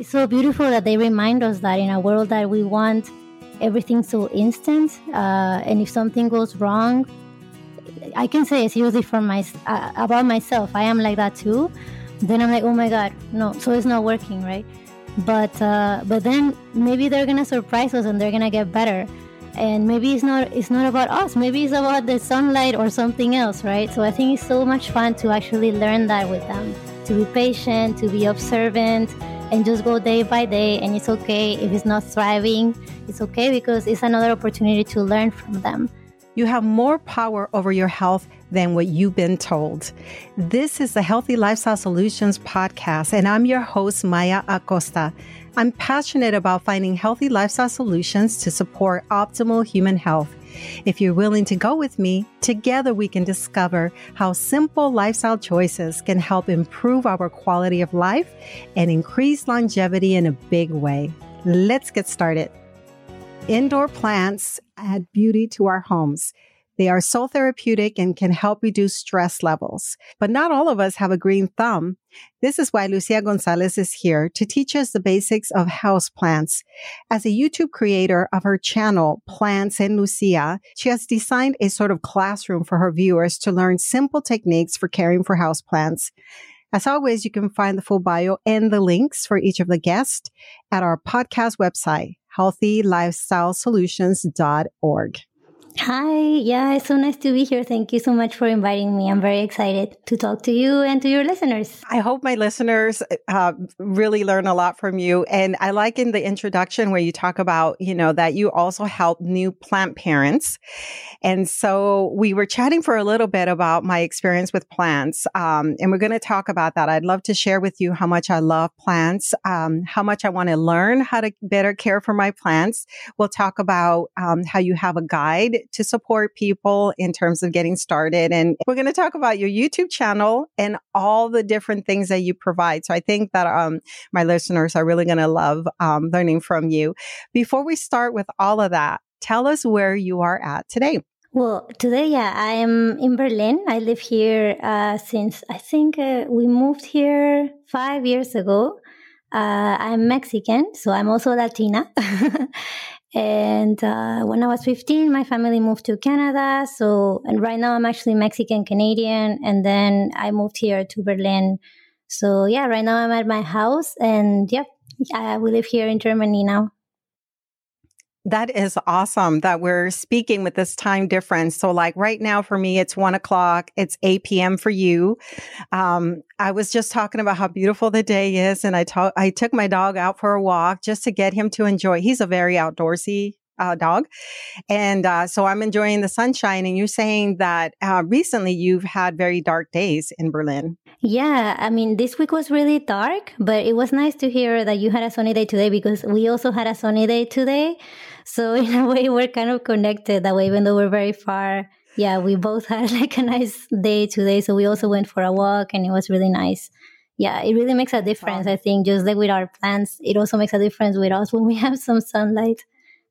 it's so beautiful that they remind us that in a world that we want everything so instant, and if something goes wrong, I can say seriously for about myself, I am like that too. Then I'm like, oh my God, no, so it's not working, right? But then maybe they're gonna surprise us and they're gonna get better. And maybe it's not about us. Maybe it's about the sunlight or something else, right? So I think it's so much fun to actually learn that with them, to be patient, to be observant, and just go day by day. And it's okay if it's not thriving. It's okay because it's another opportunity to learn from them. You have more power over your health than what you've been told. This is the Healthy Lifestyle Solutions Podcast, and I'm your host, Maya Acosta. I'm passionate about finding healthy lifestyle solutions to support optimal human health. If you're willing to go with me, together we can discover how simple lifestyle choices can help improve our quality of life and increase longevity in a big way. Let's get started. Indoor plants add beauty to our homes. They are so therapeutic and can help reduce stress levels. But not all of us have a green thumb. This is why Lucia Gonzalez is here to teach us the basics of houseplants. As a YouTube creator of her channel, Plants and Lucia, she has designed a sort of classroom for her viewers to learn simple techniques for caring for houseplants. As always, you can find the full bio and the links for each of the guests at our podcast website, healthylifestylesolutions.org. Hi, yeah, it's so nice to be here. Thank you so much for inviting me. I'm very excited to talk to you and to your listeners. I hope my listeners really learn a lot from you. And I like in the introduction where you talk about, you know, that you also help new plant parents. And so we were chatting for a little bit about my experience with plants, and we're going to talk about that. I'd love to share with you how much I love plants, how much I want to learn how to better care for my plants. We'll talk about how you have a guide to support people in terms of getting started. And we're going to talk about your YouTube channel and all the different things that you provide. So I think that my listeners are really going to love learning from you. Before we start with all of that, tell us where you are at today. Well, today, yeah, I am in Berlin. I live here since I think we moved here 5 years ago. I'm Mexican, so I'm also Latina. And when I was 15, my family moved to Canada. And right now I'm actually Mexican-Canadian. And then I moved here to Berlin. So yeah, right now I'm at my house. And yep, we live here in Germany now. That is awesome that we're speaking with this time difference. So like right now for me, it's 1 o'clock. It's 8 p.m. for you. I was just talking about how beautiful the day is. And I took my dog out for a walk just to get him to enjoy. He's a very outdoorsy dog. And so I'm enjoying the sunshine. And you're saying that recently you've had very dark days in Berlin. Yeah, I mean, this week was really dark, but it was nice to hear that you had a sunny day today because we also had a sunny day today. So in a way, we're kind of connected that way, even though we're very far. Yeah, we both had like a nice day today. So we also went for a walk and it was really nice. Yeah, it really makes a difference. Wow. I think just like with our plants, it also makes a difference with us when we have some sunlight.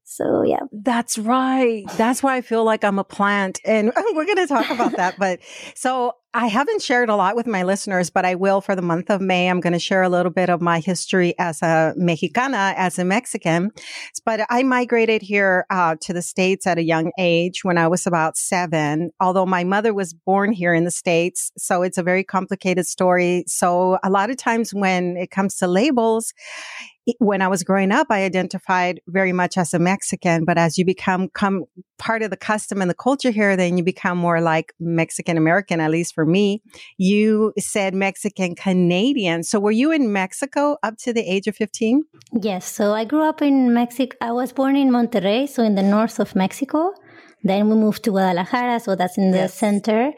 So, yeah. That's right. That's why I feel like I'm a plant. And we're going to talk about that. But so I haven't shared a lot with my listeners, but I will for the month of May. I'm going to share a little bit of my history as a Mexicana, as a Mexican. But I migrated here to the States at a young age when I was about 7, although my mother was born here in the States. So it's a very complicated story. So a lot of times when it comes to labels, when I was growing up, I identified very much as a Mexican, but as you become part of the custom and the culture here, then you become more like Mexican-American, at least for me. You said Mexican-Canadian. So were you in Mexico up to the age of 15? Yes. So I grew up in Mexico. I was born in Monterrey, so in the north of Mexico. Then we moved to Guadalajara, so that's in the center.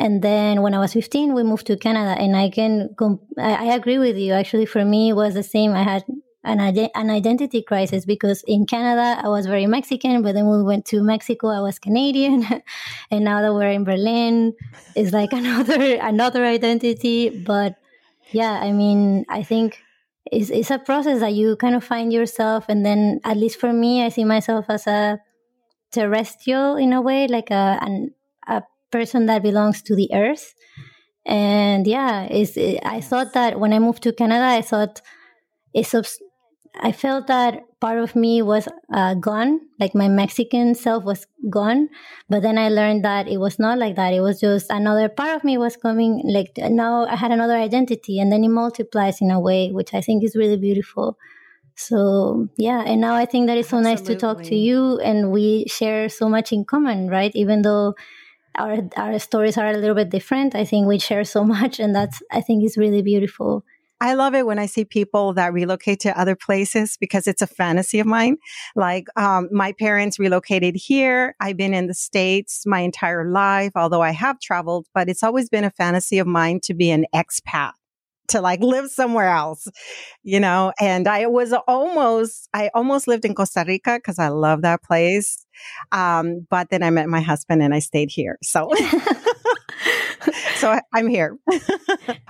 And then when I was 15, we moved to Canada. And I agree with you. Actually, for me, it was the same. I had an identity crisis because in Canada, I was very Mexican. But then we went to Mexico, I was Canadian. And now that we're in Berlin, it's like another identity. But yeah, I mean, I think it's a process that you kind of find yourself. And then at least for me, I see myself as a terrestrial in a way, like a person that belongs to the earth. And yeah, I thought that when I moved to Canada, I thought I felt that part of me was gone, like my Mexican self was gone. But then I learned that it was not like that. It was just another part of me was coming, like now I had another identity, and then it multiplies in a way, which I think is really beautiful. So, yeah. And now I think that it's so nice to talk to you, and we share so much in common, right? Even though our stories are a little bit different, I think we share so much, and that's, I think, is really beautiful. I love it when I see people that relocate to other places, because it's a fantasy of mine. Like, my parents relocated here. I've been in the States my entire life, although I have traveled, but it's always been a fantasy of mine to be an expat, to like live somewhere else, you know? And I almost lived in Costa Rica because I love that place. But then I met my husband and I stayed here. So, so I'm here.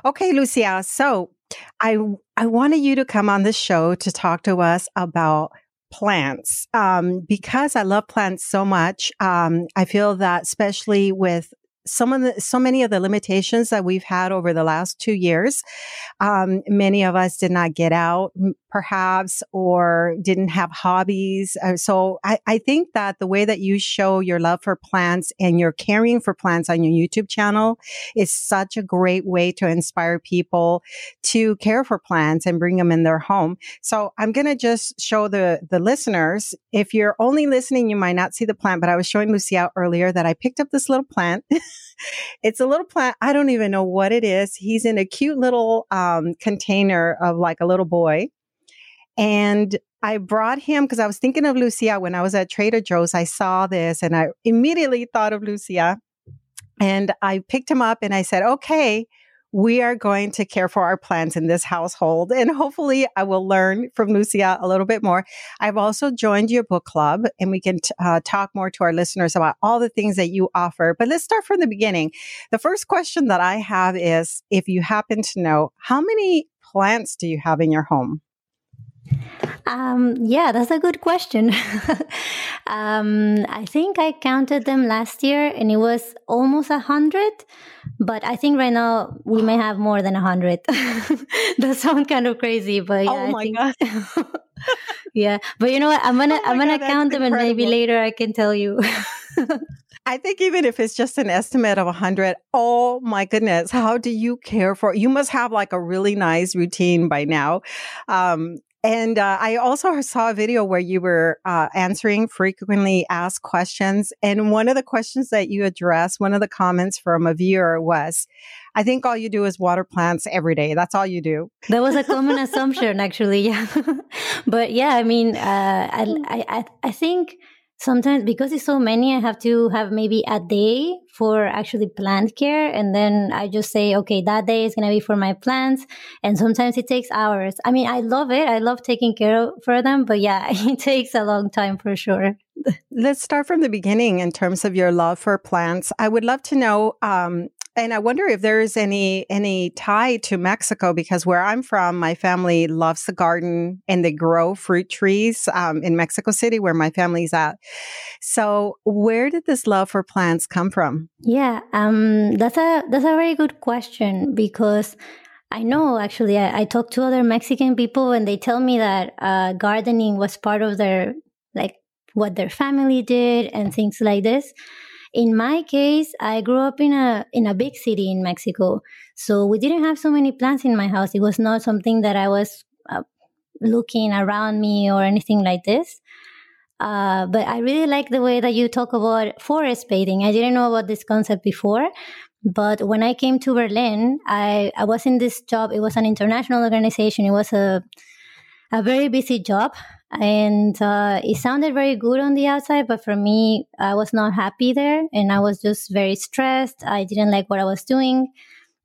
Okay, Lucia. So I wanted you to come on the show to talk to us about plants, because I love plants so much. I feel that especially with so many of the limitations that we've had over the last 2 years, many of us did not get out, perhaps, or didn't have hobbies. So I think that the way that you show your love for plants and your caring for plants on your YouTube channel is such a great way to inspire people to care for plants and bring them in their home. So I'm going to just show the listeners, if you're only listening, you might not see the plant, but I was showing Lucia earlier that I picked up this little plant. It's a little plant. I don't even know what it is. He's in a cute little container of like a little boy. And I brought him because I was thinking of Lucia when I was at Trader Joe's. I saw this and I immediately thought of Lucia, and I picked him up and I said, okay, we are going to care for our plants in this household. And hopefully I will learn from Lucia a little bit more. I've also joined your book club, and we can talk more to our listeners about all the things that you offer. But let's start from the beginning. The first question that I have is, if you happen to know, how many plants do you have in your home? Yeah, that's a good question. I think I counted them last year, and it was almost 100, but I think right now we may have more than 100. That sounds kind of crazy, but yeah, God. Yeah, but you know what? I'm gonna count them, incredible. And maybe later I can tell you. I think even if it's just an estimate of 100, oh my goodness, how do you care for? You must have like a really nice routine by now. And I also saw a video where you were answering frequently asked questions. And one of the questions that you addressed, one of the comments from a viewer was, I think all you do is water plants every day. That's all you do. That was a common assumption, actually. Yeah. But yeah, I mean, I think sometimes because it's so many, I have to have maybe a day for actually plant care. And then I just say, okay, that day is going to be for my plants. And sometimes it takes hours. I mean, I love it. I love taking care for them. But yeah, it takes a long time for sure. Let's start from the beginning in terms of your love for plants. I would love to know, and I wonder if there is any tie to Mexico, because where I'm from, my family loves the garden and they grow fruit trees in Mexico City, where my family's at. So where did this love for plants come from? Yeah, that's a very good question, because I know actually I talk to other Mexican people and they tell me that gardening was part of their, like what their family did and things like this. In my case, I grew up in a big city in Mexico, so we didn't have so many plants in my house. It was not something that I was looking around me or anything like this. But I really like the way that you talk about forest bathing. I didn't know about this concept before, but when I came to Berlin, I was in this job. It was an international organization. It was a very busy job. And it sounded very good on the outside, but for me, I was not happy there, and I was just very stressed. I didn't like what I was doing.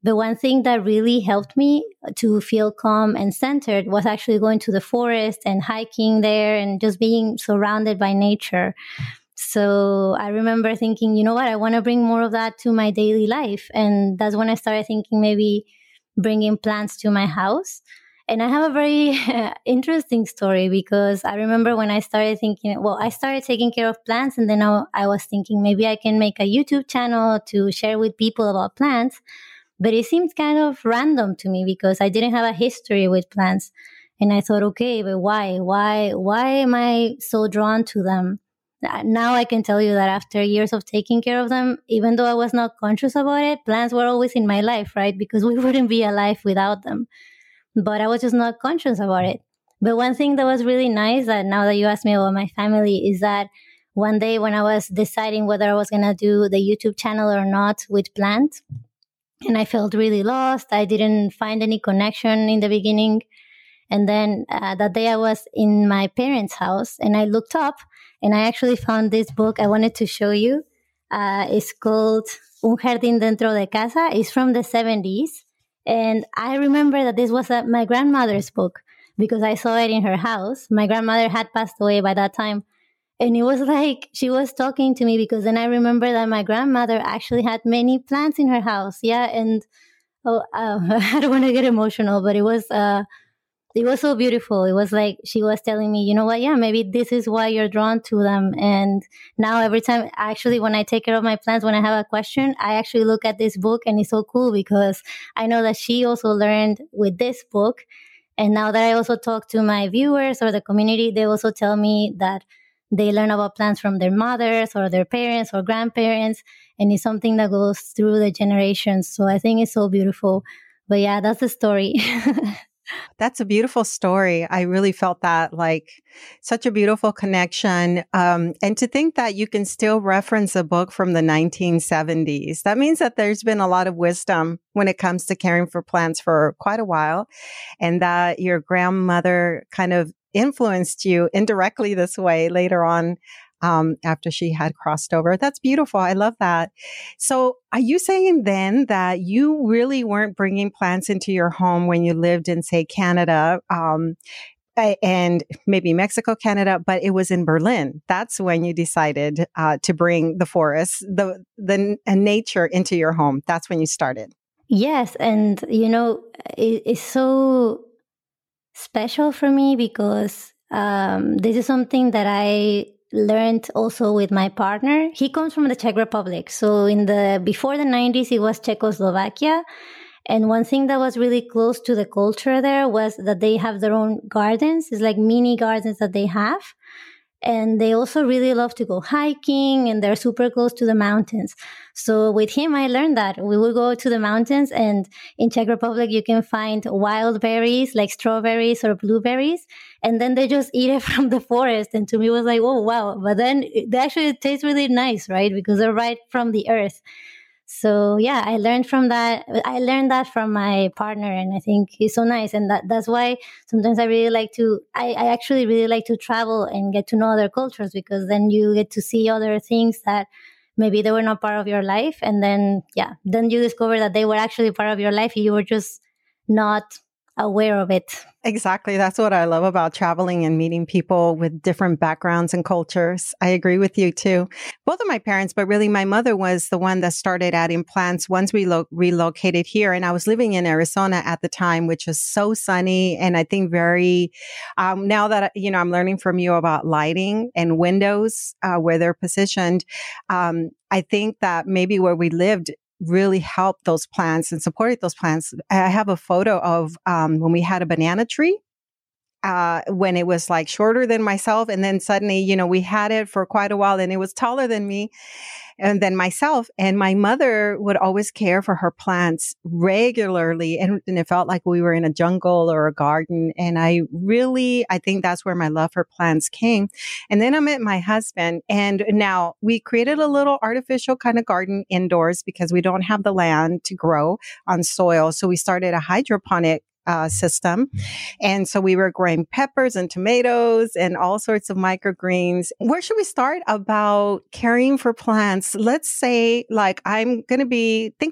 The one thing that really helped me to feel calm and centered was actually going to the forest and hiking there and just being surrounded by nature. So I remember thinking, you know what, I want to bring more of that to my daily life. And that's when I started thinking maybe bringing plants to my house. And I have a very interesting story, because I remember when I started thinking, well, I started taking care of plants, and then I was thinking maybe I can make a YouTube channel to share with people about plants. But it seemed kind of random to me because I didn't have a history with plants. And I thought, okay, but why am I so drawn to them? Now I can tell you that after years of taking care of them, even though I was not conscious about it, plants were always in my life, right? Because we wouldn't be alive without them. But I was just not conscious about it. But one thing that was really nice, that now that you asked me about my family, is that one day when I was deciding whether I was going to do the YouTube channel or not with plants, and I felt really lost. I didn't find any connection in the beginning. And then that day I was in my parents' house and I looked up and I actually found this book I wanted to show you. It's called Un Jardín Dentro de Casa. It's from the 70s. And I remember that this was my grandmother's book because I saw it in her house. My grandmother had passed away by that time. And it was like she was talking to me, because then I remember that my grandmother actually had many plants in her house. Yeah. And I don't want to get emotional, but it was so beautiful. It was like she was telling me, you know what? Yeah, maybe this is why you're drawn to them. And now every time, actually, when I take care of my plants, when I have a question, I actually look at this book, and it's so cool because I know that she also learned with this book. And now that I also talk to my viewers or the community, they also tell me that they learn about plants from their mothers or their parents or grandparents. And it's something that goes through the generations. So I think it's so beautiful. But yeah, that's the story. That's a beautiful story. I really felt that, like, such a beautiful connection. And to think that you can still reference a book from the 1970s, that means that there's been a lot of wisdom when it comes to caring for plants for quite a while. And that your grandmother kind of influenced you indirectly this way later on, after she had crossed over. That's beautiful. I love that. So are you saying then that you really weren't bringing plants into your home when you lived in, say, Canada, and maybe Mexico, Canada, but it was in Berlin? That's when you decided to bring the forest, the nature into your home. That's when you started. Yes. And, you know, it's so special for me because this is something that I learned also with my partner. He comes from the Czech Republic. So before the 90s, it was Czechoslovakia. And one thing that was really close to the culture there was that they have their own gardens. It's like mini gardens that they have. And they also really love to go hiking, and they're super close to the mountains. So with him, I learned that we would go to the mountains, and in Czech Republic, you can find wild berries like strawberries or blueberries. And then they just eat it from the forest. And to me, it was like, oh, wow. But then they actually taste really nice, right? Because they're right from the earth. So yeah, I learned from that. I learned that from my partner, and I think he's so nice. And that's why sometimes I really like to, I actually really like to travel and get to know other cultures, because then you get to see other things that maybe they were not part of your life. And then, yeah, then you discover that they were actually part of your life. You were just not aware of it. Exactly. That's what I love about traveling and meeting people with different backgrounds and cultures. I agree with you too. Both of my parents, but really my mother was the one that started adding plants once we relocated here. And I was living in Arizona at the time, which was so sunny. And I think very, now that, you know, I'm learning from you about lighting and windows, where they're positioned. I think that maybe where we lived really helped those plants and supported those plants. I have a photo of when we had a banana tree, when it was like shorter than myself. And then suddenly, you know, we had it for quite a while and it was taller than me and then myself. And my mother would always care for her plants regularly. And it felt like we were in a jungle or a garden. And I think that's where my love for plants came. And then I met my husband. And now we created a little artificial kind of garden indoors because we don't have the land to grow on soil. So we started a hydroponic system. And so we were growing peppers and tomatoes and all sorts of microgreens. Where should we start about caring for plants? Let's say, like, think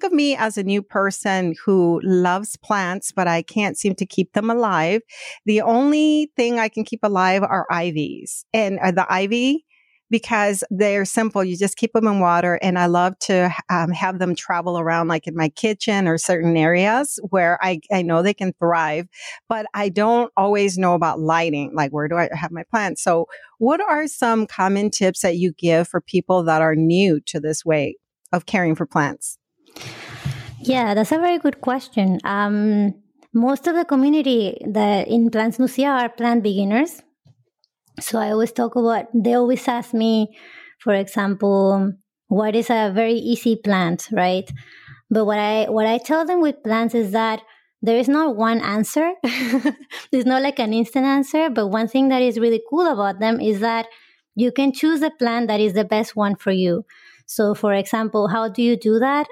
of me as a new person who loves plants, but I can't seem to keep them alive. The only thing I can keep alive are ivies, and the ivy, because they're simple. You just keep them in water. And I love to have them travel around, like in my kitchen or certain areas where I know they can thrive, but I don't always know about lighting. Like, where do I have my plants? So what are some common tips that you give for people that are new to this way of caring for plants? Yeah, that's a very good question. most of the community that in Plants and Lucia are plant beginners. So I always talk about, they always ask me, for example, what is a very easy plant, right? But what I tell them with plants is that there is not one answer. There's not like an instant answer. But one thing that is really cool about them is that you can choose the plant that is the best one for you. So, for example, how do you do that?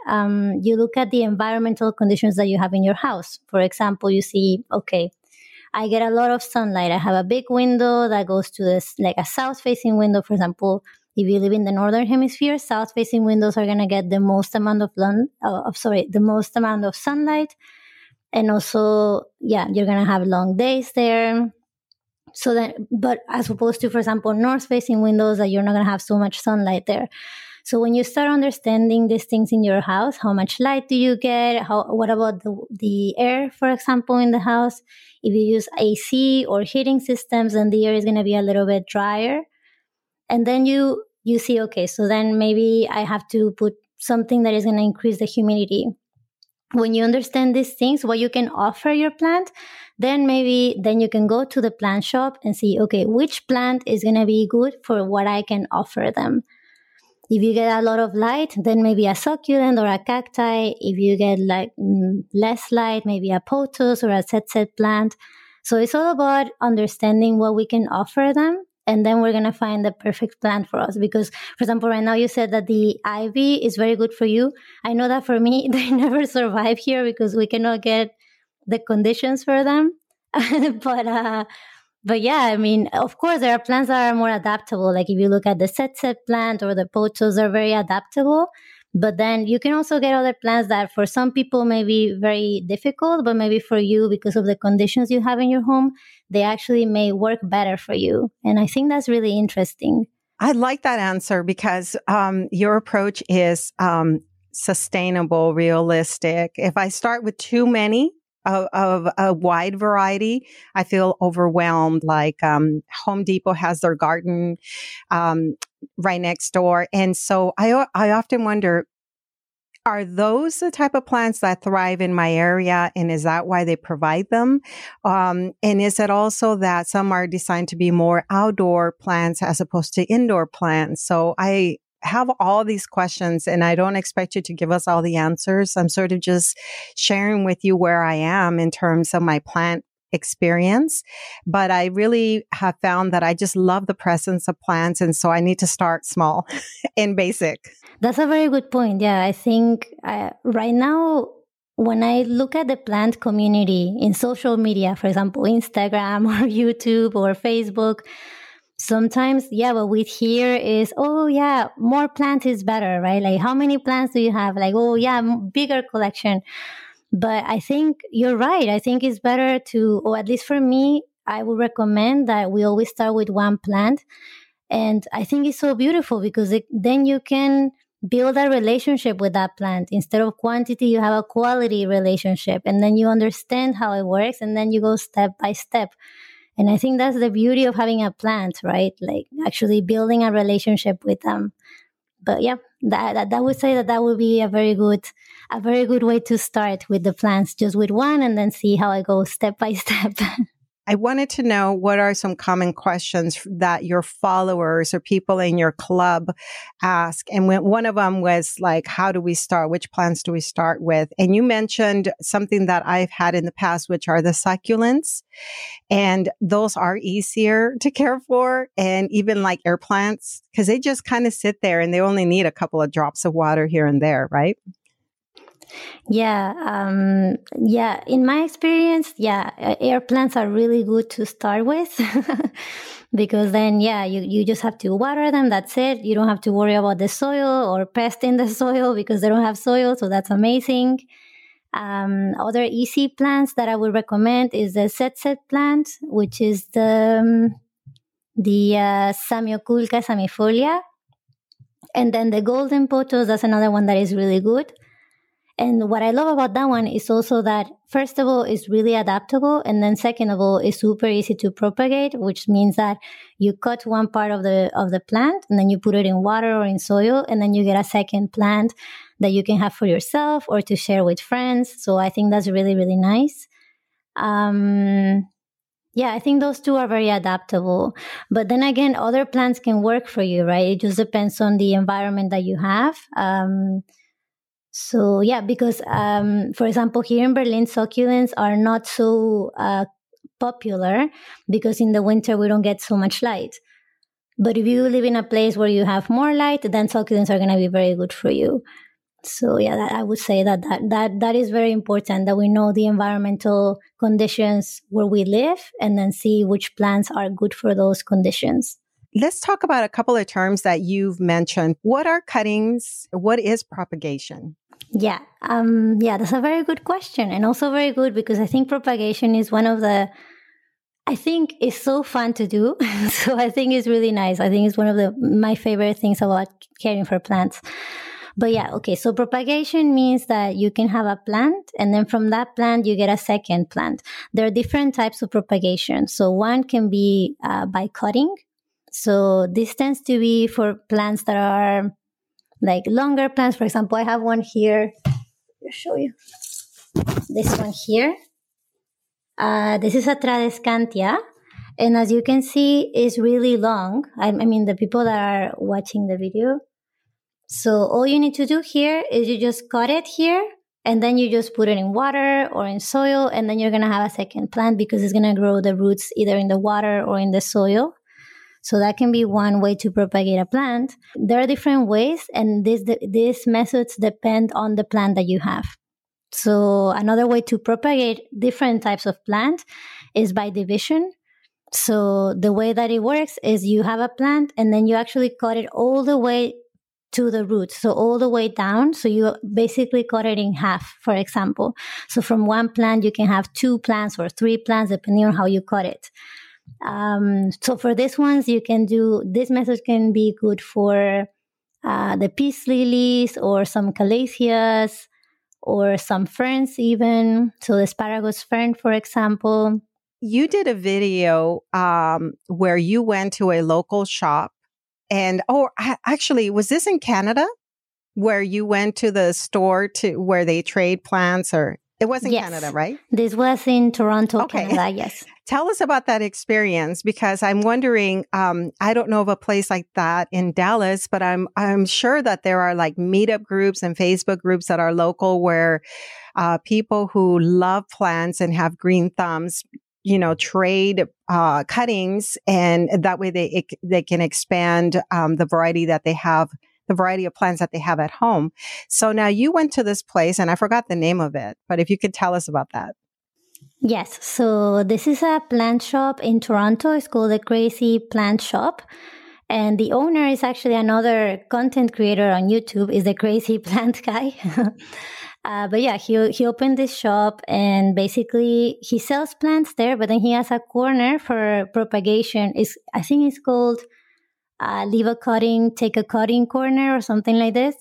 You look at the environmental conditions that you have in your house. For example, you see, okay, I get a lot of sunlight. I have a big window that goes to this, like a south-facing window, for example. If you live in the northern hemisphere, south-facing windows are going to get the most amount of sunlight. And also, yeah, you're going to have long days there. So that, but as opposed to, for example, north-facing windows, that you're not going to have so much sunlight there. So when you start understanding these things in your house, how much light do you get? What about the air, for example, in the house? If you use AC or heating systems, then the air is going to be a little bit drier. And then you see, okay, so then maybe I have to put something that is going to increase the humidity. When you understand these things, what you can offer your plant, then you can go to the plant shop and see, okay, which plant is going to be good for what I can offer them. If you get a lot of light, then maybe a succulent or a cacti. If you get like less light, maybe a pothos or a ZZ plant. So it's all about understanding what we can offer them. And then we're going to find the perfect plant for us. Because, for example, right now you said that the ivy is very good for you. I know that for me, they never survive here because we cannot get the conditions for them. But yeah, I mean, of course, there are plants that are more adaptable. Like if you look at the sedum plant or the pothos, are very adaptable. But then you can also get other plants that for some people may be very difficult, but maybe for you, because of the conditions you have in your home, they actually may work better for you. And I think that's really interesting. I like that answer because your approach is sustainable, realistic. If I start with too many, of a wide variety, I feel overwhelmed. Like Home Depot has their garden right next door. And so I often wonder, are those the type of plants that thrive in my area? And is that why they provide them? And is it also that some are designed to be more outdoor plants as opposed to indoor plants? So I have all these questions, and I don't expect you to give us all the answers. I'm sort of just sharing with you where I am in terms of my plant experience. But I really have found that I just love the presence of plants. And so I need to start small and basic. That's a very good point. Yeah, I think right now, when I look at the plant community in social media, for example, Instagram or YouTube or Facebook, sometimes, yeah, what we hear is, oh, yeah, more plants is better, right? Like, how many plants do you have? Like, oh, yeah, bigger collection. But I think you're right. I think it's better to, or at least for me, I would recommend that we always start with one plant. And I think it's so beautiful because then you can build a relationship with that plant. Instead of quantity, you have a quality relationship. And then you understand how it works. And then you go step by step. And I think that's the beauty of having a plant, right? Like actually building a relationship with them. But yeah, that would say that would be a very good way to start with the plants, just with one, and then see how I go step by step. I wanted to know, what are some common questions that your followers or people in your club ask? And one of them was like, how do we start? Which plants do we start with? And you mentioned something that I've had in the past, which are the succulents. And those are easier to care for. And even like air plants, because they just kind of sit there and they only need a couple of drops of water here and there, right? Yeah. In my experience, air plants are really good to start with because then, you just have to water them. That's it. You don't have to worry about the soil or pests in the soil because they don't have soil. So that's amazing. Other easy plants that I would recommend is the ZZ plant, which is the Samiokulca samifolia. And then the golden pothos, that's another one that is really good. And what I love about that one is also that, first of all, it's really adaptable. And then second of all, it's super easy to propagate, which means that you cut one part of the plant and then you put it in water or in soil. And then you get a second plant that you can have for yourself or to share with friends. So I think that's really, really nice. Yeah, I think those two are very adaptable. But then again, other plants can work for you, right? It just depends on the environment that you have. So yeah, because for example, here in Berlin, succulents are not so popular because in the winter we don't get so much light. But if you live in a place where you have more light, then succulents are going to be very good for you. So yeah, I would say that is very important, that we know the environmental conditions where we live and then see which plants are good for those conditions. Let's talk about a couple of terms that you've mentioned. What are cuttings? What is propagation? Yeah, that's a very good question, and also very good because I think propagation is one of the, I think it's so fun to do. So I think it's really nice. I think it's one of my favorite things about caring for plants. But yeah, okay, so propagation means that you can have a plant and then from that plant you get a second plant. There are different types of propagation. So one can be by cutting. So this tends to be for plants that are like longer plants. For example, I have one here. I'll show you. This one here. This is a Tradescantia. And as you can see, it's really long. I mean, the people that are watching the video. So all you need to do here is you just cut it here and then you just put it in water or in soil, and then you're going to have a second plant because it's going to grow the roots either in the water or in the soil. So that can be one way to propagate a plant. There are different ways, and these methods depend on the plant that you have. So another way to propagate different types of plant is by division. So the way that it works is you have a plant and then you actually cut it all the way to the root, so all the way down. So you basically cut it in half, for example. So from one plant, you can have two plants or three plants, depending on how you cut it. So for these ones, this method can be good for the peace lilies or some calatheas or some ferns even. So the asparagus fern, for example. You did a video where you went to a local shop. And actually, was this in Canada where you went to the store to where they trade plants, or it was in Canada, right? This was in Toronto, Canada, yes. Tell us about that experience, because I'm wondering, I don't know of a place like that in Dallas, but I'm sure that there are like meetup groups and Facebook groups that are local where people who love plants and have green thumbs, trade cuttings, and that way they can expand the variety of plants that they have at home. So now you went to this place, and I forgot the name of it, but if you could tell us about that. Yes, so this is a plant shop in Toronto. It's called the Crazy Plant Shop, and the owner is actually another content creator on YouTube, is the Crazy Plant Guy. But yeah, he opened this shop, and basically he sells plants there, but then he has a corner for propagation. I think it's called leave a cutting, take a cutting corner or something like this.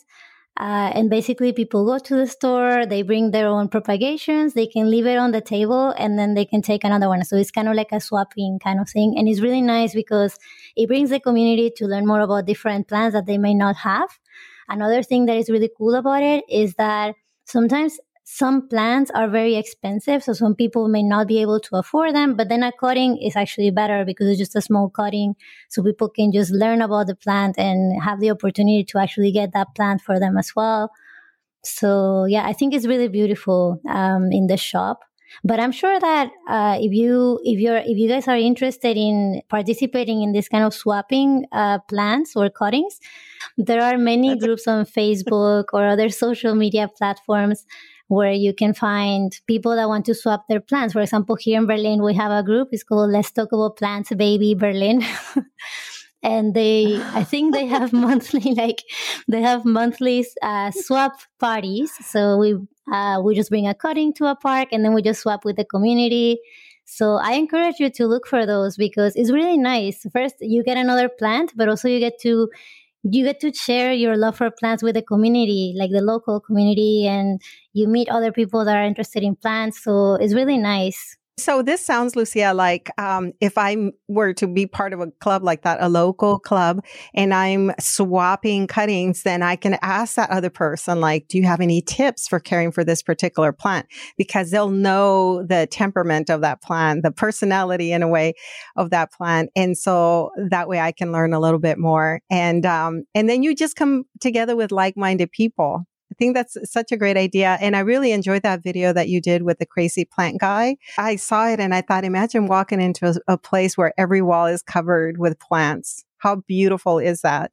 And basically people go to the store, they bring their own propagations, they can leave it on the table, and then they can take another one. So it's kind of like a swapping kind of thing. And it's really nice because it brings the community to learn more about different plants that they may not have. Another thing that is really cool about it is that sometimes some plants are very expensive, so some people may not be able to afford them, but then a cutting is actually better because it's just a small cutting, so people can just learn about the plant and have the opportunity to actually get that plant for them as well. So yeah, I think it's really beautiful in the shop. But I'm sure that if you guys are interested in participating in this kind of swapping plants or cuttings, there are many groups on Facebook or other social media platforms where you can find people that want to swap their plants. For example, here in Berlin, we have a group. It's called Let's Talk About Plants, Baby, Berlin. And I think they have monthly swap parties. So we just bring a cutting to a park and then we just swap with the community. So I encourage you to look for those because it's really nice. First, you get another plant, but also you get to share your love for plants with the community, like the local community, and you meet other people that are interested in plants. So it's really nice. So this sounds, Lucia, like if I were to be part of a club like that, a local club, and I'm swapping cuttings, then I can ask that other person, like, do you have any tips for caring for this particular plant? Because they'll know the temperament of that plant, the personality in a way of that plant. And so that way I can learn a little bit more. And then you just come together with like-minded people. I think that's such a great idea. And I really enjoyed that video that you did with the Crazy Plant Guy. I saw it and I thought, imagine walking into a place where every wall is covered with plants. How beautiful is that?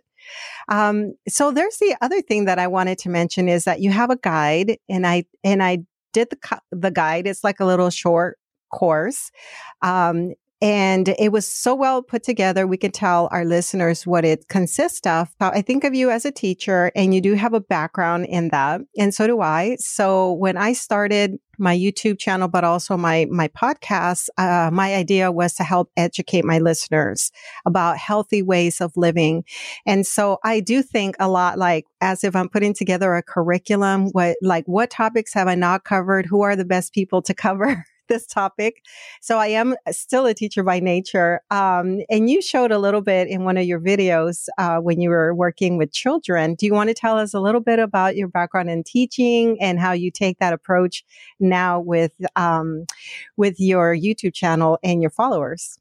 So there's the other thing that I wanted to mention is that you have a guide, and I did the guide. It's like a little short course. And it was so well put together. We can tell our listeners what it consists of. I think of you as a teacher, and you do have a background in that. And so do I. So when I started my YouTube channel, but also my podcast, my idea was to help educate my listeners about healthy ways of living. And so I do think a lot like as if I'm putting together a curriculum, what topics have I not covered? Who are the best people to cover this topic? So I am still a teacher by nature. And you showed a little bit in one of your videos when you were working with children. Do you want to tell us a little bit about your background in teaching and how you take that approach now with your YouTube channel and your followers?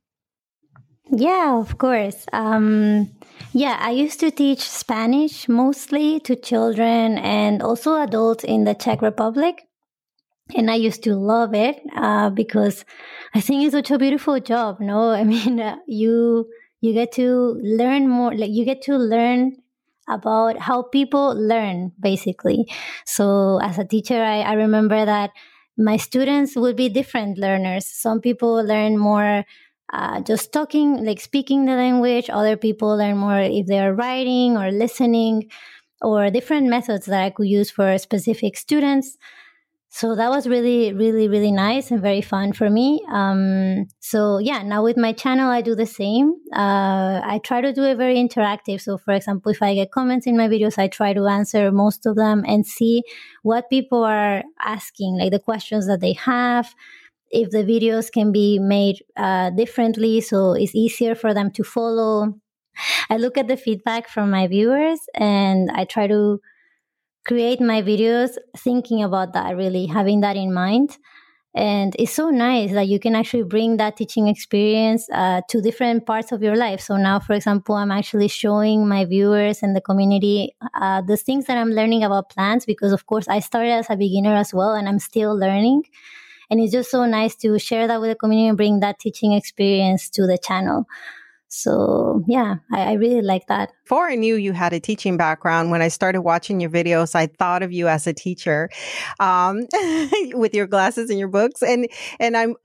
Yeah, of course. I used to teach Spanish mostly to children and also adults in the Czech Republic. And I used to love it because I think it's such a beautiful job. No, I mean, you get to learn more, like you get to learn about how people learn, basically. So as a teacher, I remember that my students would be different learners. Some people learn more just talking, like speaking the language. Other people learn more if they're writing or listening, or different methods that I could use for specific students. So that was really, really, really nice and very fun for me. Now with my channel, I do the same. I try to do it very interactive. So for example, if I get comments in my videos, I try to answer most of them and see what people are asking, like the questions that they have, if the videos can be made differently so it's easier for them to follow. I look at the feedback from my viewers and I try to create my videos thinking about that, really having that in mind. And it's so nice that you can actually bring that teaching experience to different parts of your life. So now, for example, I'm actually showing my viewers and the community the things that I'm learning about plants, because of course I started as a beginner as well and I'm still learning. And it's just so nice to share that with the community and bring that teaching experience to the channel. So yeah, I really like that. Before I knew you had a teaching background, when I started watching your videos, I thought of you as a teacher, with your glasses and your books. And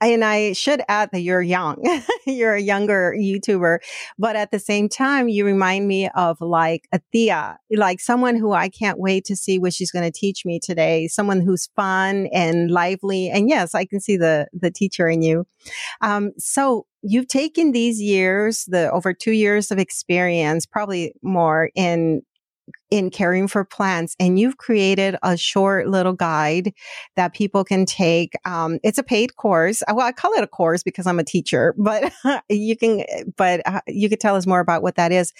I should add that you're young, you're a younger YouTuber, but at the same time, you remind me of like a Thea, like someone who I can't wait to see what she's going to teach me today. Someone who's fun and lively, and yes, I can see the teacher in you. So you've taken these years, the over 2 years of experience, probably more in caring for plants, and you've created a short little guide that people can take. It's a paid course. Well, I call it a course because I'm a teacher, but you could tell us more about what that is.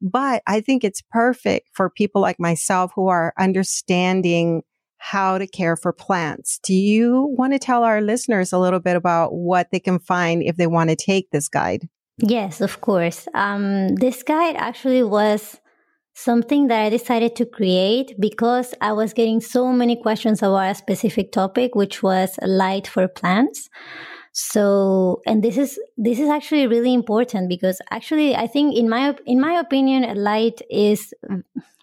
But I think it's perfect for people like myself who are understanding how to care for plants. Do you want to tell our listeners a little bit about what they can find if they want to take this guide? Yes, of course. This guide actually was something that I decided to create because I was getting so many questions about a specific topic, which was light for plants. So, and this is actually really important because actually I think in my opinion, light is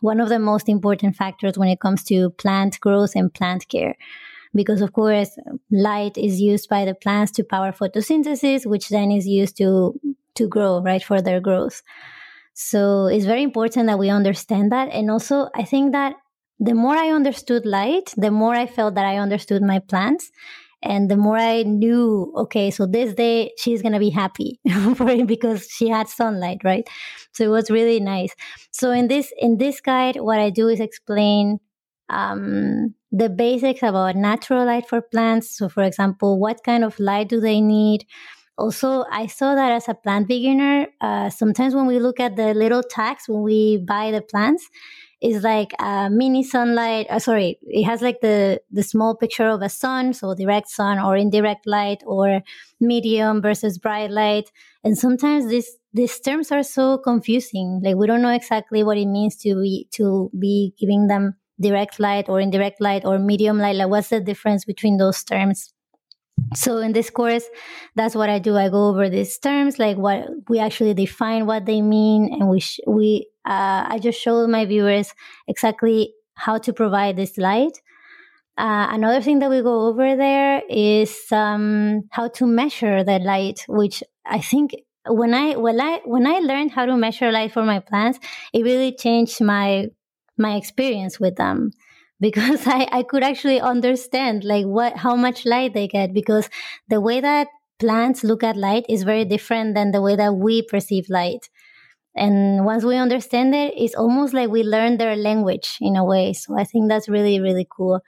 one of the most important factors when it comes to plant growth and plant care. Because of course, light is used by the plants to power photosynthesis, which then is used to grow, right, for their growth. So it's very important that we understand that. And also I think that the more I understood light, the more I felt that I understood my plants. And the more I knew, okay, so this day she's going to be happy because she had sunlight, right? So it was really nice. So in this guide, what I do is explain the basics about natural light for plants. So, for example, what kind of light do they need? Also, I saw that as a plant beginner, sometimes when we look at the little tags when we buy the plants, it's like a mini sunlight. It has like the small picture of a sun, so direct sun or indirect light or medium versus bright light. And sometimes these terms are so confusing. Like we don't know exactly what it means to be giving them direct light or indirect light or medium light. Like what's the difference between those terms? So in this course, that's what I do. I go over these terms, like what we actually define, what they mean. And I just show my viewers exactly how to provide this light. Another thing that we go over there is how to measure the light, which I think when I learned how to measure light for my plants, it really changed my experience with them. Because I could actually understand like how much light they get, because the way that plants look at light is very different than the way that we perceive light. And once we understand it, it's almost like we learn their language in a way. So I think that's really, really cool.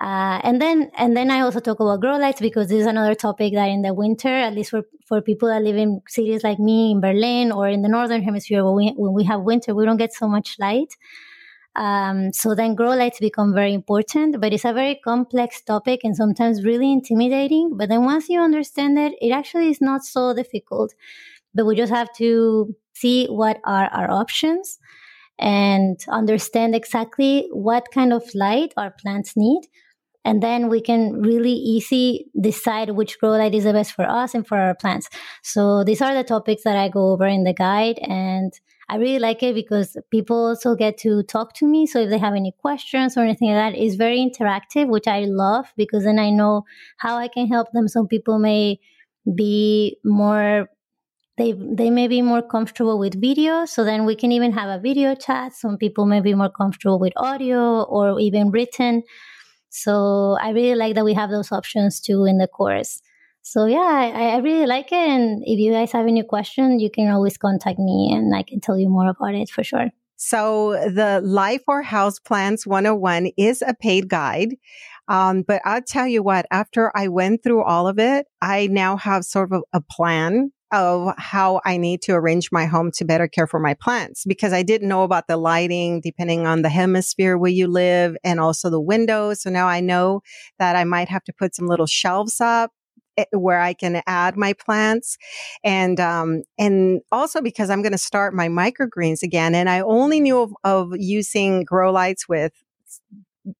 And then I also talk about grow lights, because this is another topic that in the winter, at least for people that live in cities like me in Berlin or in the Northern Hemisphere, when we have winter, we don't get so much light. So then grow lights become very important, but it's a very complex topic and sometimes really intimidating. But then once you understand it, it actually is not so difficult, but we just have to see what are our options and understand exactly what kind of light our plants need. And then we can really easy decide which grow light is the best for us and for our plants. So these are the topics that I go over in the guide, and I really like it because people also get to talk to me. So if they have any questions or anything like that, it's very interactive, which I love, because then I know how I can help them. Some people may be more comfortable with video. So then we can even have a video chat. Some people may be more comfortable with audio or even written. So I really like that we have those options too in the course. So yeah, I really like it. And if you guys have any questions, you can always contact me and I can tell you more about it for sure. So the Life for Houseplants 101 is a paid guide. But I'll tell you what, after I went through all of it, I now have sort of a plan of how I need to arrange my home to better care for my plants, because I didn't know about the lighting depending on the hemisphere where you live and also the windows. So now I know that I might have to put some little shelves up where I can add my plants. And also because I'm going to start my microgreens again. And I only knew of using grow lights with,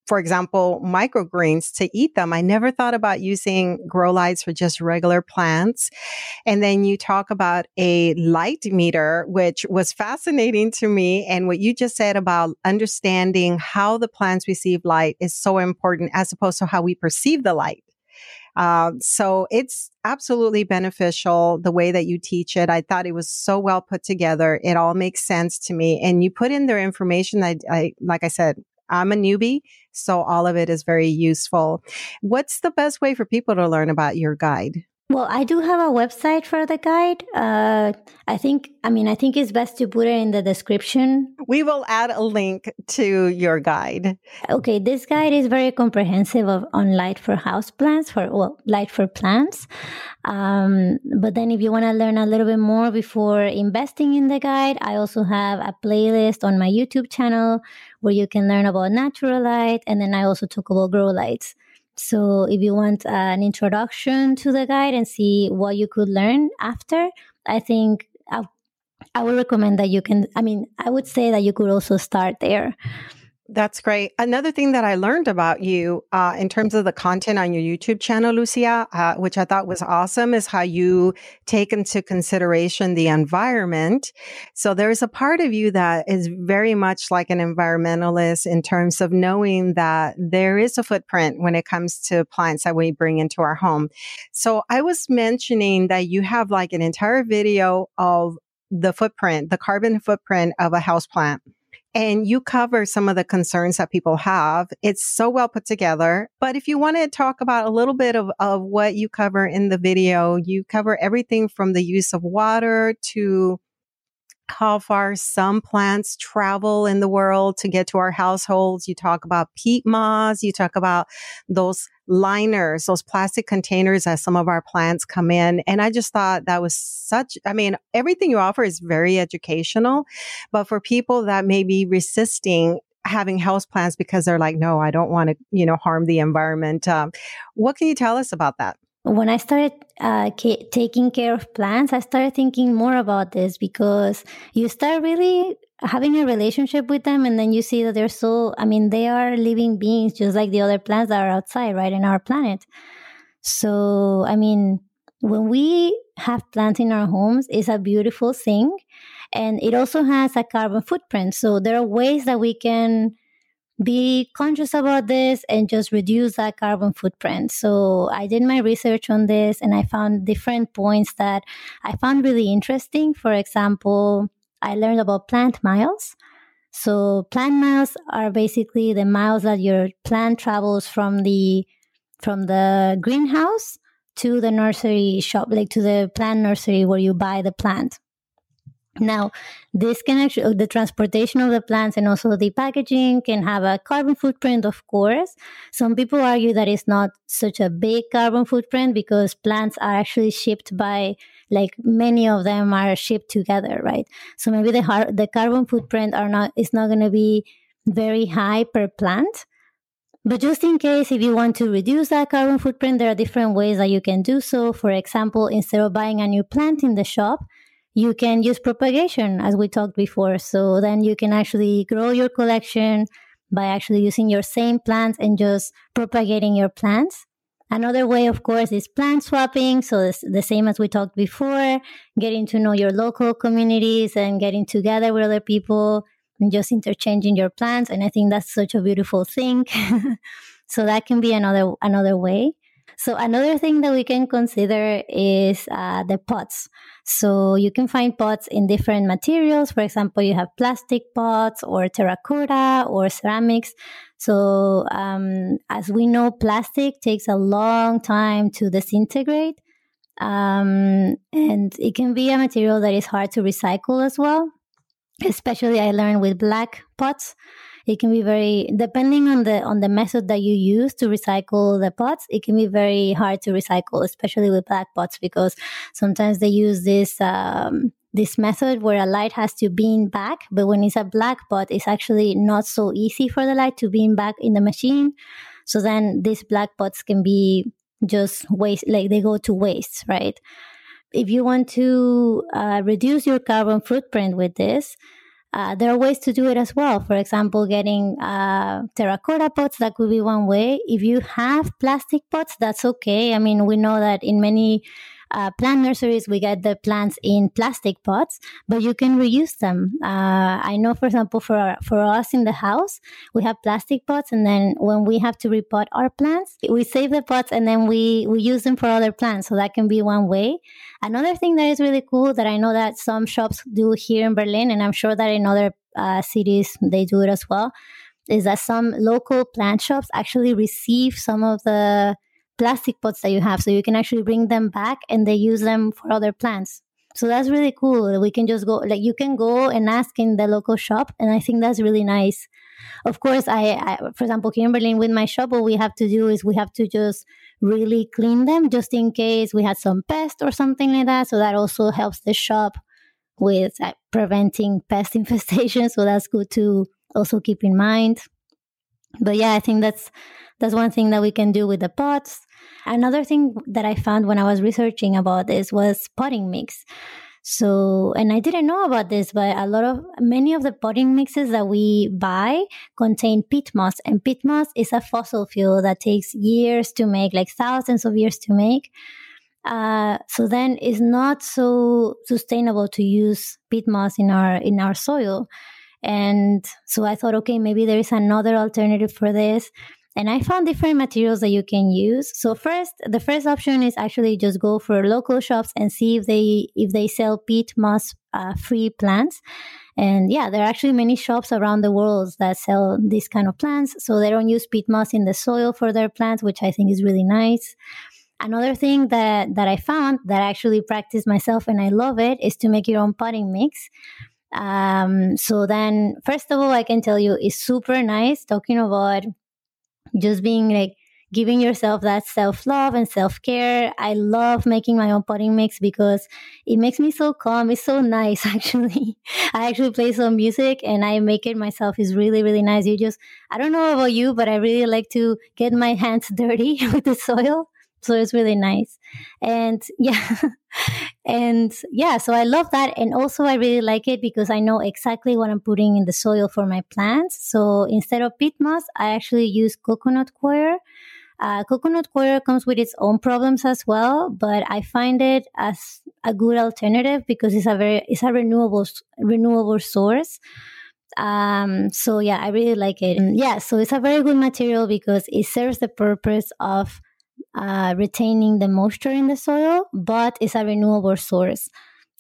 for example, microgreens to eat them. I never thought about using grow lights for just regular plants. And then you talk about a light meter, which was fascinating to me. And what you just said about understanding how the plants receive light is so important as opposed to how we perceive the light. So it's absolutely beneficial the way that you teach it. I thought it was so well put together. It all makes sense to me. And you put in their information. I like I said, I'm a newbie, so all of it is very useful. What's the best way for people to learn about your guide? Well, I do have a website for the guide. I think it's best to put it in the description. We will add a link to your guide. Okay, this guide is very comprehensive on light for houseplants, light for plants. But then if you want to learn a little bit more before investing in the guide, I also have a playlist on my YouTube channel where you can learn about natural light, and then I also talk about grow lights. So if you want an introduction to the guide and see what you could learn after, I think I would recommend that you can, I would say that you could also start there. That's great. Another thing that I learned about you in terms of the content on your YouTube channel, Lucia, which I thought was awesome, is how you take into consideration the environment. So there is a part of you that is very much like an environmentalist in terms of knowing that there is a footprint when it comes to plants that we bring into our home. So I was mentioning that you have like an entire video of the footprint, the carbon footprint of a houseplant. And you cover some of the concerns that people have. It's so well put together. But if you want to talk about a little bit of what you cover in the video, you cover everything from the use of water to how far some plants travel in the world to get to our households. You talk about peat moss. You talk about those liners, those plastic containers that some of our plants come in. And I just thought that was such, I mean, everything you offer is very educational, but for people that may be resisting having houseplants because they're like, no, I don't want to, harm the environment. What can you tell us about that? When I started taking care of plants, I started thinking more about this because you start really having a relationship with them, and then you see that they are living beings just like the other plants that are outside, right, in our planet. So, when we have plants in our homes, it's a beautiful thing, and it also has a carbon footprint. So there are ways that we can be conscious about this and just reduce that carbon footprint. So I did my research on this and I found different points that I found really interesting. For example, I learned about plant miles. So plant miles are basically the miles that your plant travels from the greenhouse to the nursery shop, like to the plant nursery where you buy the plant. Now, this can actually, the transportation of the plants and also the packaging can have a carbon footprint, of course. Some people argue that it's not such a big carbon footprint because plants are actually shipped by, like many of them are shipped together, right? So maybe the carbon footprint is not going to be very high per plant. But just in case, if you want to reduce that carbon footprint, there are different ways that you can do so. For example, instead of buying a new plant in the shop, you can use propagation, as we talked before. So then you can actually grow your collection by actually using your same plants and just propagating your plants. Another way, of course, is plant swapping. So it's the same as we talked before, getting to know your local communities and getting together with other people and just interchanging your plants. And I think that's such a beautiful thing. So that can be another way. So another thing that we can consider is the pots. So you can find pots in different materials. For example, you have plastic pots or terracotta or ceramics. So as we know, plastic takes a long time to disintegrate. And it can be a material that is hard to recycle as well. Especially I learned with black pots. It can be very, depending on the method that you use to recycle the pots, it can be very hard to recycle, especially with black pots, because sometimes they use this method where a light has to beam back. But when it's a black pot, it's actually not so easy for the light to beam back in the machine. So then these black pots can be just waste, like they go to waste, right? If you want to reduce your carbon footprint with this, there are ways to do it as well. For example, getting terracotta pots, that could be one way. If you have plastic pots, that's okay. We know that in many plant nurseries, we get the plants in plastic pots, but you can reuse them. I know, for example, for us in the house, we have plastic pots, and then when we have to repot our plants, we save the pots and then we use them for other plants. So that can be one way. Another thing that is really cool that I know that some shops do here in Berlin, and I'm sure that in other cities they do it as well, is that some local plant shops actually receive some of the plastic pots that you have, so you can actually bring them back and they use them for other plants. So that's really cool. We can just go, like you can go and ask in the local shop, and I think that's really nice. Of course, I for example, here in Berlin with my shop, what we have to do is we have to just really clean them just in case we had some pest or something like that. So that also helps the shop with preventing pest infestation. So that's good to also keep in mind. But yeah, I think that's one thing that we can do with the pots. Another thing that I found when I was researching about this was potting mix. So, and I didn't know about this, but many of the potting mixes that we buy contain peat moss, and peat moss is a fossil fuel that takes years to make, like thousands of years to make. So then it's not so sustainable to use peat moss in our soil. And so I thought, okay, maybe there is another alternative for this. And I found different materials that you can use. So first, the first option is actually just go for local shops and see if they sell peat moss free plants. And yeah, there are actually many shops around the world that sell these kind of plants. So they don't use peat moss in the soil for their plants, which I think is really nice. Another thing that I found that I actually practice myself and I love it is to make your own potting mix. So then, first of all, I can tell you it's super nice talking about just being like giving yourself that self-love and self-care. I love making my own potting mix because it makes me so calm. It's so nice, actually. I actually play some music and I make it myself. It's really, really nice. I don't know about you, but I really like to get my hands dirty with the soil. So it's really nice. So I love that. And also I really like it because I know exactly what I'm putting in the soil for my plants. So instead of peat moss, I actually use coconut coir. Coconut coir comes with its own problems as well, but I find it as a good alternative because it's a renewable source. I really like it. So it's a very good material because it serves the purpose of retaining the moisture in the soil, but it's a renewable source.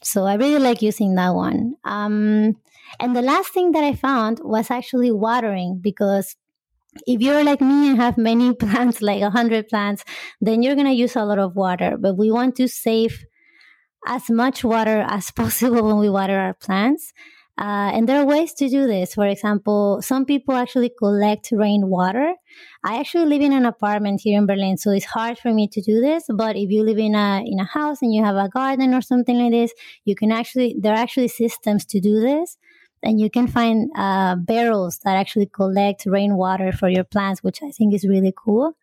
So I really like using that one. And the last thing that I found was actually watering, because if you're like me and have many plants, like 100 plants, then you're going to use a lot of water. But we want to save as much water as possible when we water our plants. And there are ways to do this. For example, some people actually collect rainwater. I actually live in an apartment here in Berlin, so it's hard for me to do this. But if you live in a house and you have a garden or something like this, you can actually, there are actually systems to do this. And you can find barrels that actually collect rainwater for your plants, which I think is really cool.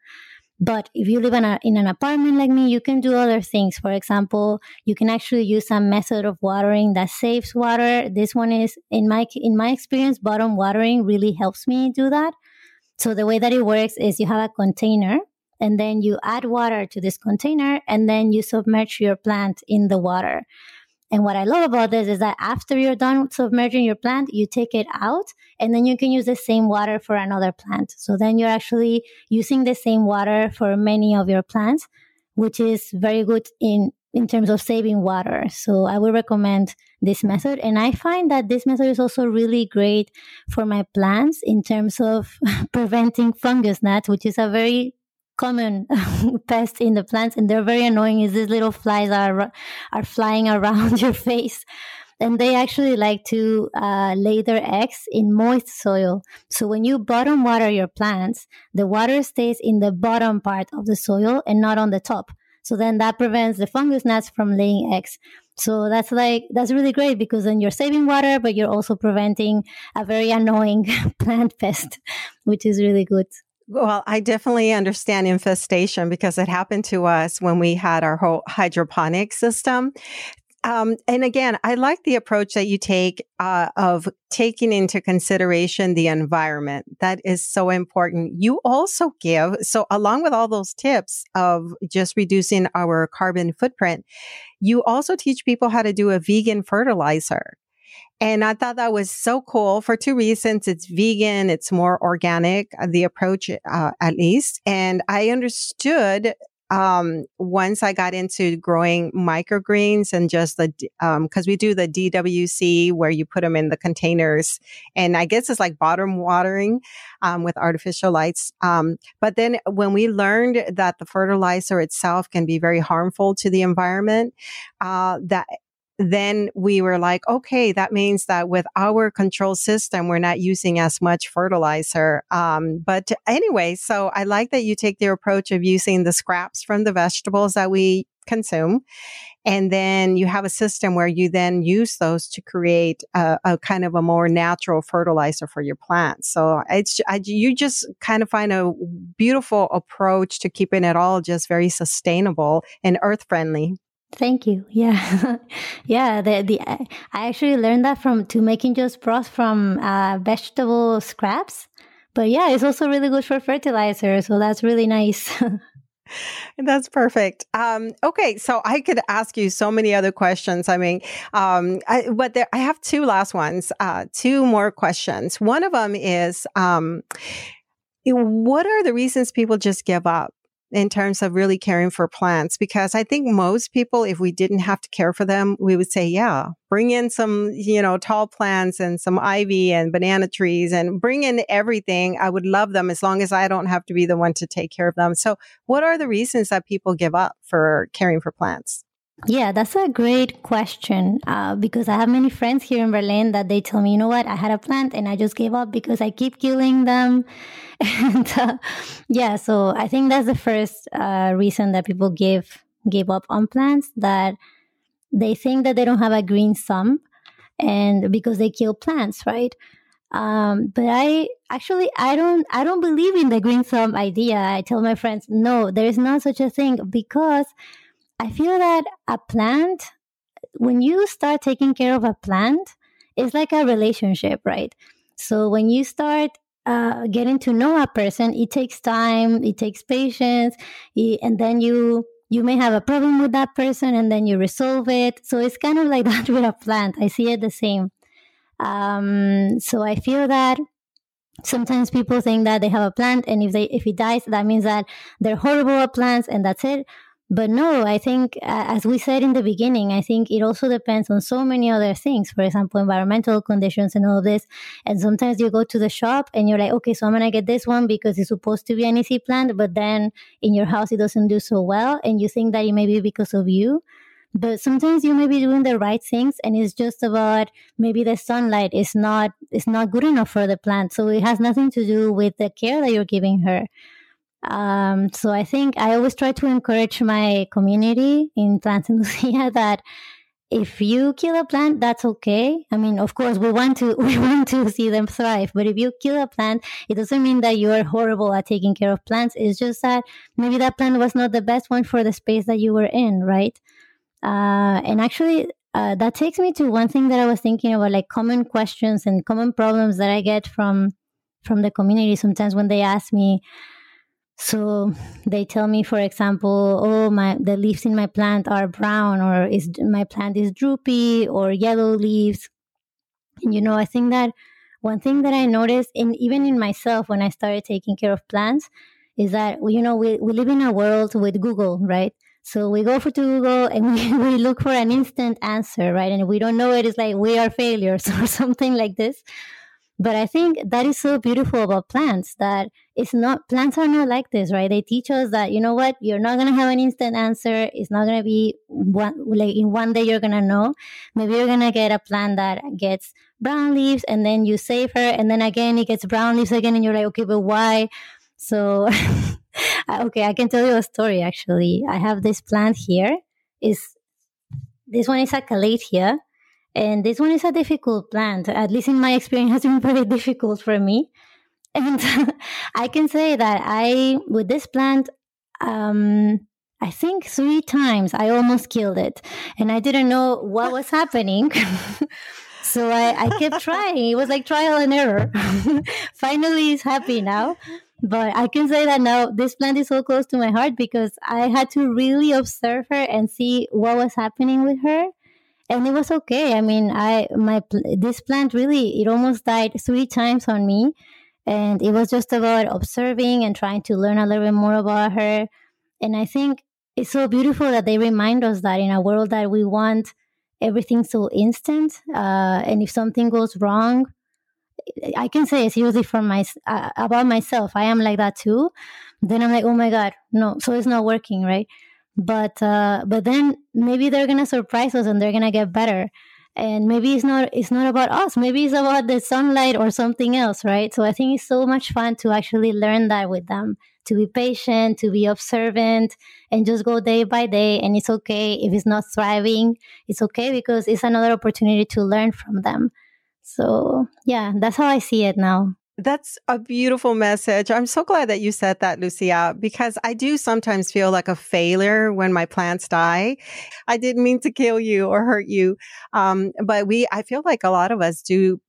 But if you live in an apartment like me, you can do other things. For example, you can actually use a method of watering that saves water. This one is, in my experience, bottom watering really helps me do that. So the way that it works is you have a container and then you add water to this container and then you submerge your plant in the water. And what I love about this is that after you're done submerging your plant, you take it out and then you can use the same water for another plant. So then you're actually using the same water for many of your plants, which is very good in terms of saving water. So I would recommend this method. And I find that this method is also really great for my plants in terms of preventing fungus gnats, which is a very common pests in the plants, and they're very annoying. Is these little flies are flying around your face, and they actually like to lay their eggs in moist soil. So when you bottom water your plants, the water stays in the bottom part of the soil and not on the top. So then that prevents the fungus gnats from laying eggs. So that's really great because then you're saving water, but you're also preventing a very annoying plant pest, which is really good. Well, I definitely understand infestation because it happened to us when we had our whole hydroponic system. And again, I like the approach that you take of taking into consideration the environment. That is so important. You also along with all those tips of just reducing our carbon footprint, you also teach people how to do a vegan fertilizer. And I thought that was so cool for two reasons. It's vegan, it's more organic, the approach at least. And I understood once I got into growing microgreens and just the, because we do the DWC where you put them in the containers. And I guess it's like bottom watering with artificial lights. But then when we learned that the fertilizer itself can be very harmful to the environment, then we were like, okay, that means that with our control system, we're not using as much fertilizer. But anyway, so I like that you take the approach of using the scraps from the vegetables that we consume. And then you have a system where you then use those to create a kind of a more natural fertilizer for your plants. So you just kind of find a beautiful approach to keeping it all just very sustainable and earth friendly. Thank you. Yeah. I actually learned that from making just broth from vegetable scraps. But yeah, it's also really good for fertilizer. So that's really nice. That's perfect. Okay. So I could ask you so many other questions. I mean, I have two last ones, two more questions. One of them is, what are the reasons people just give up in terms of really caring for plants? Because I think most people, if we didn't have to care for them, we would say, yeah, bring in some, tall plants and some ivy and banana trees and bring in everything. I would love them as long as I don't have to be the one to take care of them. So what are the reasons that people give up for caring for plants? Yeah, that's a great question because I have many friends here in Berlin that they tell me, you know what, I had a plant and I just gave up because I keep killing them. and so I think that's the first reason that people gave up on plants, that they think that they don't have a green thumb and because they kill plants, right? But I don't believe in the green thumb idea. I tell my friends, no, there is not such a thing, because I feel that a plant, when you start taking care of a plant, it's like a relationship, right? So when you start getting to know a person, it takes time, it takes patience, and then you may have a problem with that person and then you resolve it. So it's kind of like that with a plant. I see it the same. So I feel that sometimes people think that they have a plant and if it dies, that means that they're horrible plants and that's it. But no, I think, as we said in the beginning, I think it also depends on so many other things. For example, environmental conditions and all of this. And sometimes you go to the shop and you're like, okay, so I'm going to get this one because it's supposed to be an easy plant. But then in your house, it doesn't do so well. And you think that it may be because of you. But sometimes you may be doing the right things. And it's just about maybe the sunlight is not good enough for the plant. So it has nothing to do with the care that you're giving her. So I think I always try to encourage my community in Plants and Lucia that if you kill a plant, that's okay. I mean, of course, we want to see them thrive. But if you kill a plant, it doesn't mean that you are horrible at taking care of plants. It's just that maybe that plant was not the best one for the space that you were in, right? And actually, that takes me to one thing that I was thinking about, like common questions and common problems that I get from the community sometimes when they ask me. So they tell me, for example, the leaves in my plant are brown, or my plant is droopy or yellow leaves. And, you know, I think that one thing that I noticed, and even in myself when I started taking care of plants, is that, you know, we live in a world with Google, right? So we go to Google and we look for an instant answer, right? And if we don't know it, it's like we are failures or something like this. But I think that is so beautiful about plants, that plants are not like this, right? They teach us that, you know what, you're not going to have an instant answer. It's not going to be in one day you're going to know. Maybe you're going to get a plant that gets brown leaves and then you save her. And then again, it gets brown leaves again. And you're like, okay, but why? So, okay, I can tell you a story, actually. I have this plant here. This one is a calathea. And this one is a difficult plant, at least in my experience, has been pretty difficult for me. And I can say that with this plant, I think 3 times I almost killed it. And I didn't know what was happening. So I kept trying. It was like trial and error. Finally, it's happy now. But I can say that now this plant is so close to my heart because I had to really observe her and see what was happening with her. And it was okay. I mean, this plant really, it almost died 3 times on me. And it was just about observing and trying to learn a little bit more about her. And I think it's so beautiful that they remind us that in a world that we want everything so instant. And if something goes wrong, I can say seriously about myself, I am like that too. Then I'm like, oh my God, no, so it's not working, right? But then maybe they're going to surprise us and they're going to get better. And maybe it's not about us. Maybe it's about the sunlight or something else, right? So I think it's so much fun to actually learn that with them, to be patient, to be observant, and just go day by day. And it's okay if it's not thriving. It's okay because it's another opportunity to learn from them. So yeah, that's how I see it now. That's a beautiful message. I'm so glad that you said that, Lucia, because I do sometimes feel like a failure when my plants die. I didn't mean to kill you or hurt you. But I feel like a lot of us do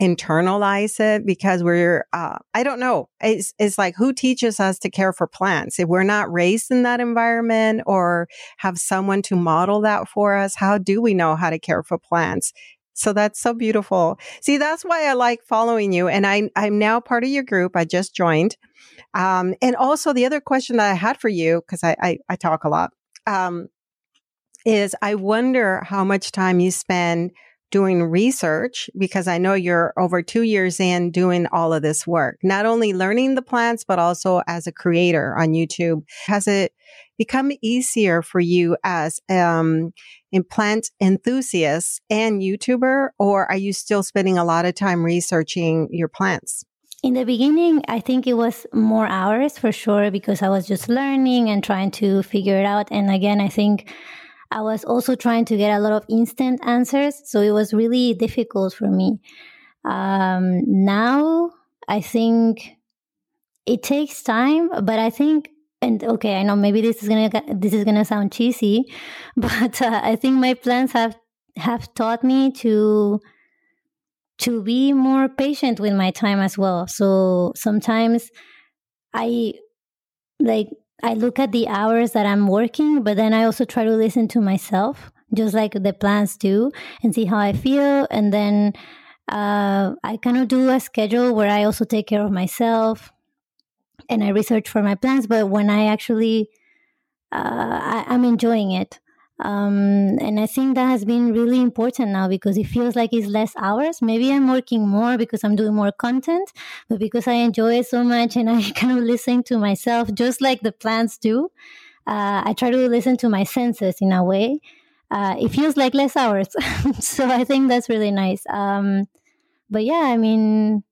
internalize it because we're, I don't know. It's like, who teaches us to care for plants? If we're not raised in that environment or have someone to model that for us, how do we know how to care for plants? So that's so beautiful. See, that's why I like following you. And I'm now part of your group. I just joined. And also the other question that I had for you, because I talk a lot, is I wonder how much time you spend doing research, because I know you're over 2 years in doing all of this work, not only learning the plants, but also as a creator on YouTube. Has it become easier for you as a plant enthusiast and YouTuber, or are you still spending a lot of time researching your plants? In the beginning, I think it was more hours for sure, because I was just learning and trying to figure it out. And again, I think I was also trying to get a lot of instant answers. So it was really difficult for me. Now, I think it takes time, but I think, and okay, I know maybe this is gonna sound cheesy, but I think my plants have taught me to be more patient with my time as well. So sometimes I look at the hours that I'm working, but then I also try to listen to myself, just like the plants do, and see how I feel. And then I kind of do a schedule where I also take care of myself and I research for my plants. But when I actually, I'm enjoying it. And I think that has been really important now, because it feels like it's less hours. Maybe I'm working more because I'm doing more content, but because I enjoy it so much and I kind of listen to myself, just like the plants do, I try to listen to my senses in a way. It feels like less hours. So I think that's really nice. But yeah, I mean,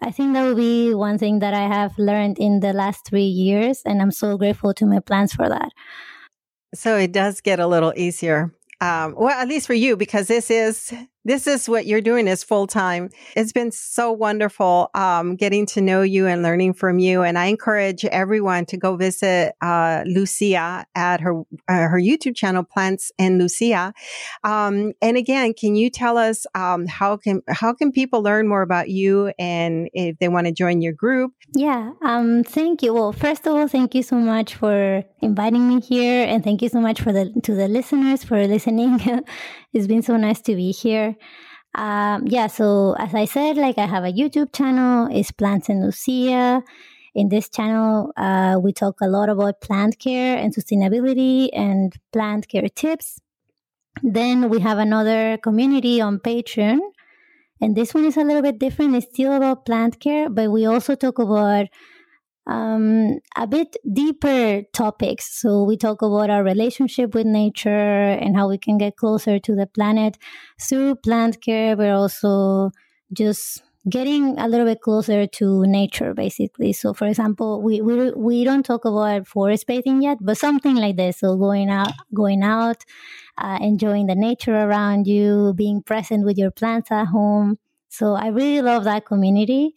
I think that would be one thing that I have learned in the last 3 years, and I'm so grateful to my plants for that. So it does get a little easier. Well, at least for you, because this is what you're doing is full time. It's been so wonderful getting to know you and learning from you. And I encourage everyone to go visit Lucia at her YouTube channel, Plants and Lucia. And again, can you tell us how can people learn more about you, and if they want to join your group? Yeah. Thank you. Well, first of all, thank you so much for inviting me here, and thank you so much to the listeners for listening. It's been so nice to be here. So as I said, I have a YouTube channel, it's Plants and Lucia. In this channel, we talk a lot about plant care and sustainability and plant care tips. Then we have another community on Patreon, and this one is a little bit different. It's still about plant care, but we also talk about a bit deeper topics. So we talk about our relationship with nature and how we can get closer to the planet through plant care, but also just getting a little bit closer to nature, basically. So for example, we don't talk about forest bathing yet, but something like this. So going out, enjoying the nature around you, being present with your plants at home. So I really love that community.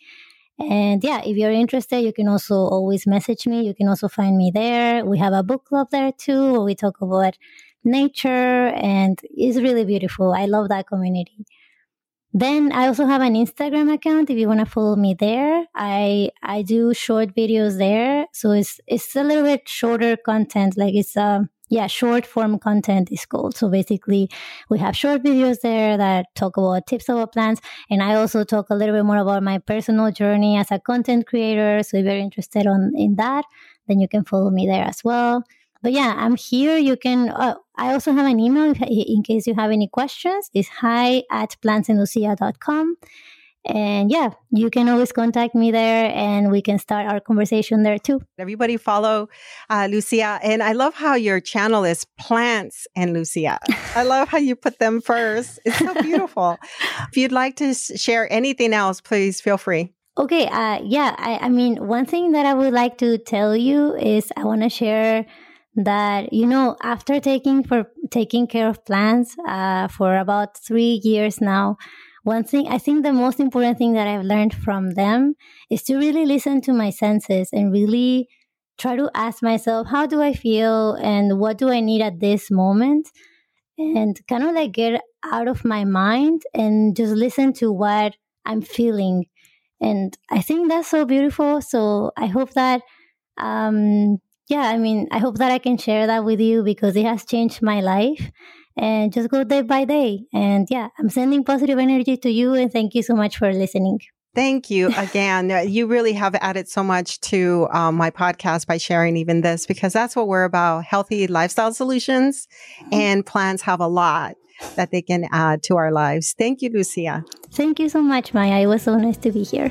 And yeah, if you're interested, you can also always message me. You can also find me there. We have a book club there too, where we talk about nature, and it's really beautiful. I love that community. Then I also have an Instagram account if you want to follow me there. I do short videos there. So it's a little bit shorter content. Short form content is called. So basically, we have short videos there that talk about tips about plants. And I also talk a little bit more about my personal journey as a content creator. So if you're interested in that, then you can follow me there as well. But yeah, I'm here. You can, I also have an email in case you have any questions. It's hi@plantsandlucia.com. And yeah, you can always contact me there, and we can start our conversation there too. Everybody follow Lucia. And I love how your channel is Plants and Lucia. I love how you put them first. It's so beautiful. If you'd like to share anything else, please feel free. Okay. I mean, one thing that I would like to tell you is I want to share that, after taking care of plants for about 3 years now, one thing, I think the most important thing that I've learned from them is to really listen to my senses and really try to ask myself, how do I feel and what do I need at this moment? And kind of get out of my mind and just listen to what I'm feeling. And I think that's so beautiful. So I hope that, I hope that I can share that with you, because it has changed my life. And just go day by day. And yeah, I'm sending positive energy to you. And thank you so much for listening. Thank you again. You really have added so much to my podcast by sharing even this, because that's what we're about. Healthy lifestyle solutions and plants have a lot that they can add to our lives. Thank you, Lucia. Thank you so much, Maya. It was so nice to be here.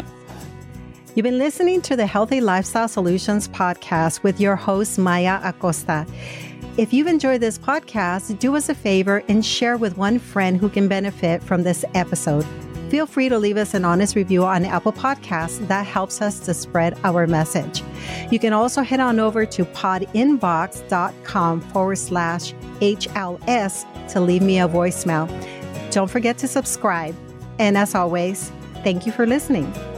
You've been listening to the Healthy Lifestyle Solutions Podcast with your host, Maya Acosta. If you've enjoyed this podcast, do us a favor and share with one friend who can benefit from this episode. Feel free to leave us an honest review on Apple Podcasts. That helps us to spread our message. You can also head on over to podinbox.com/HLS to leave me a voicemail. Don't forget to subscribe. And as always, thank you for listening.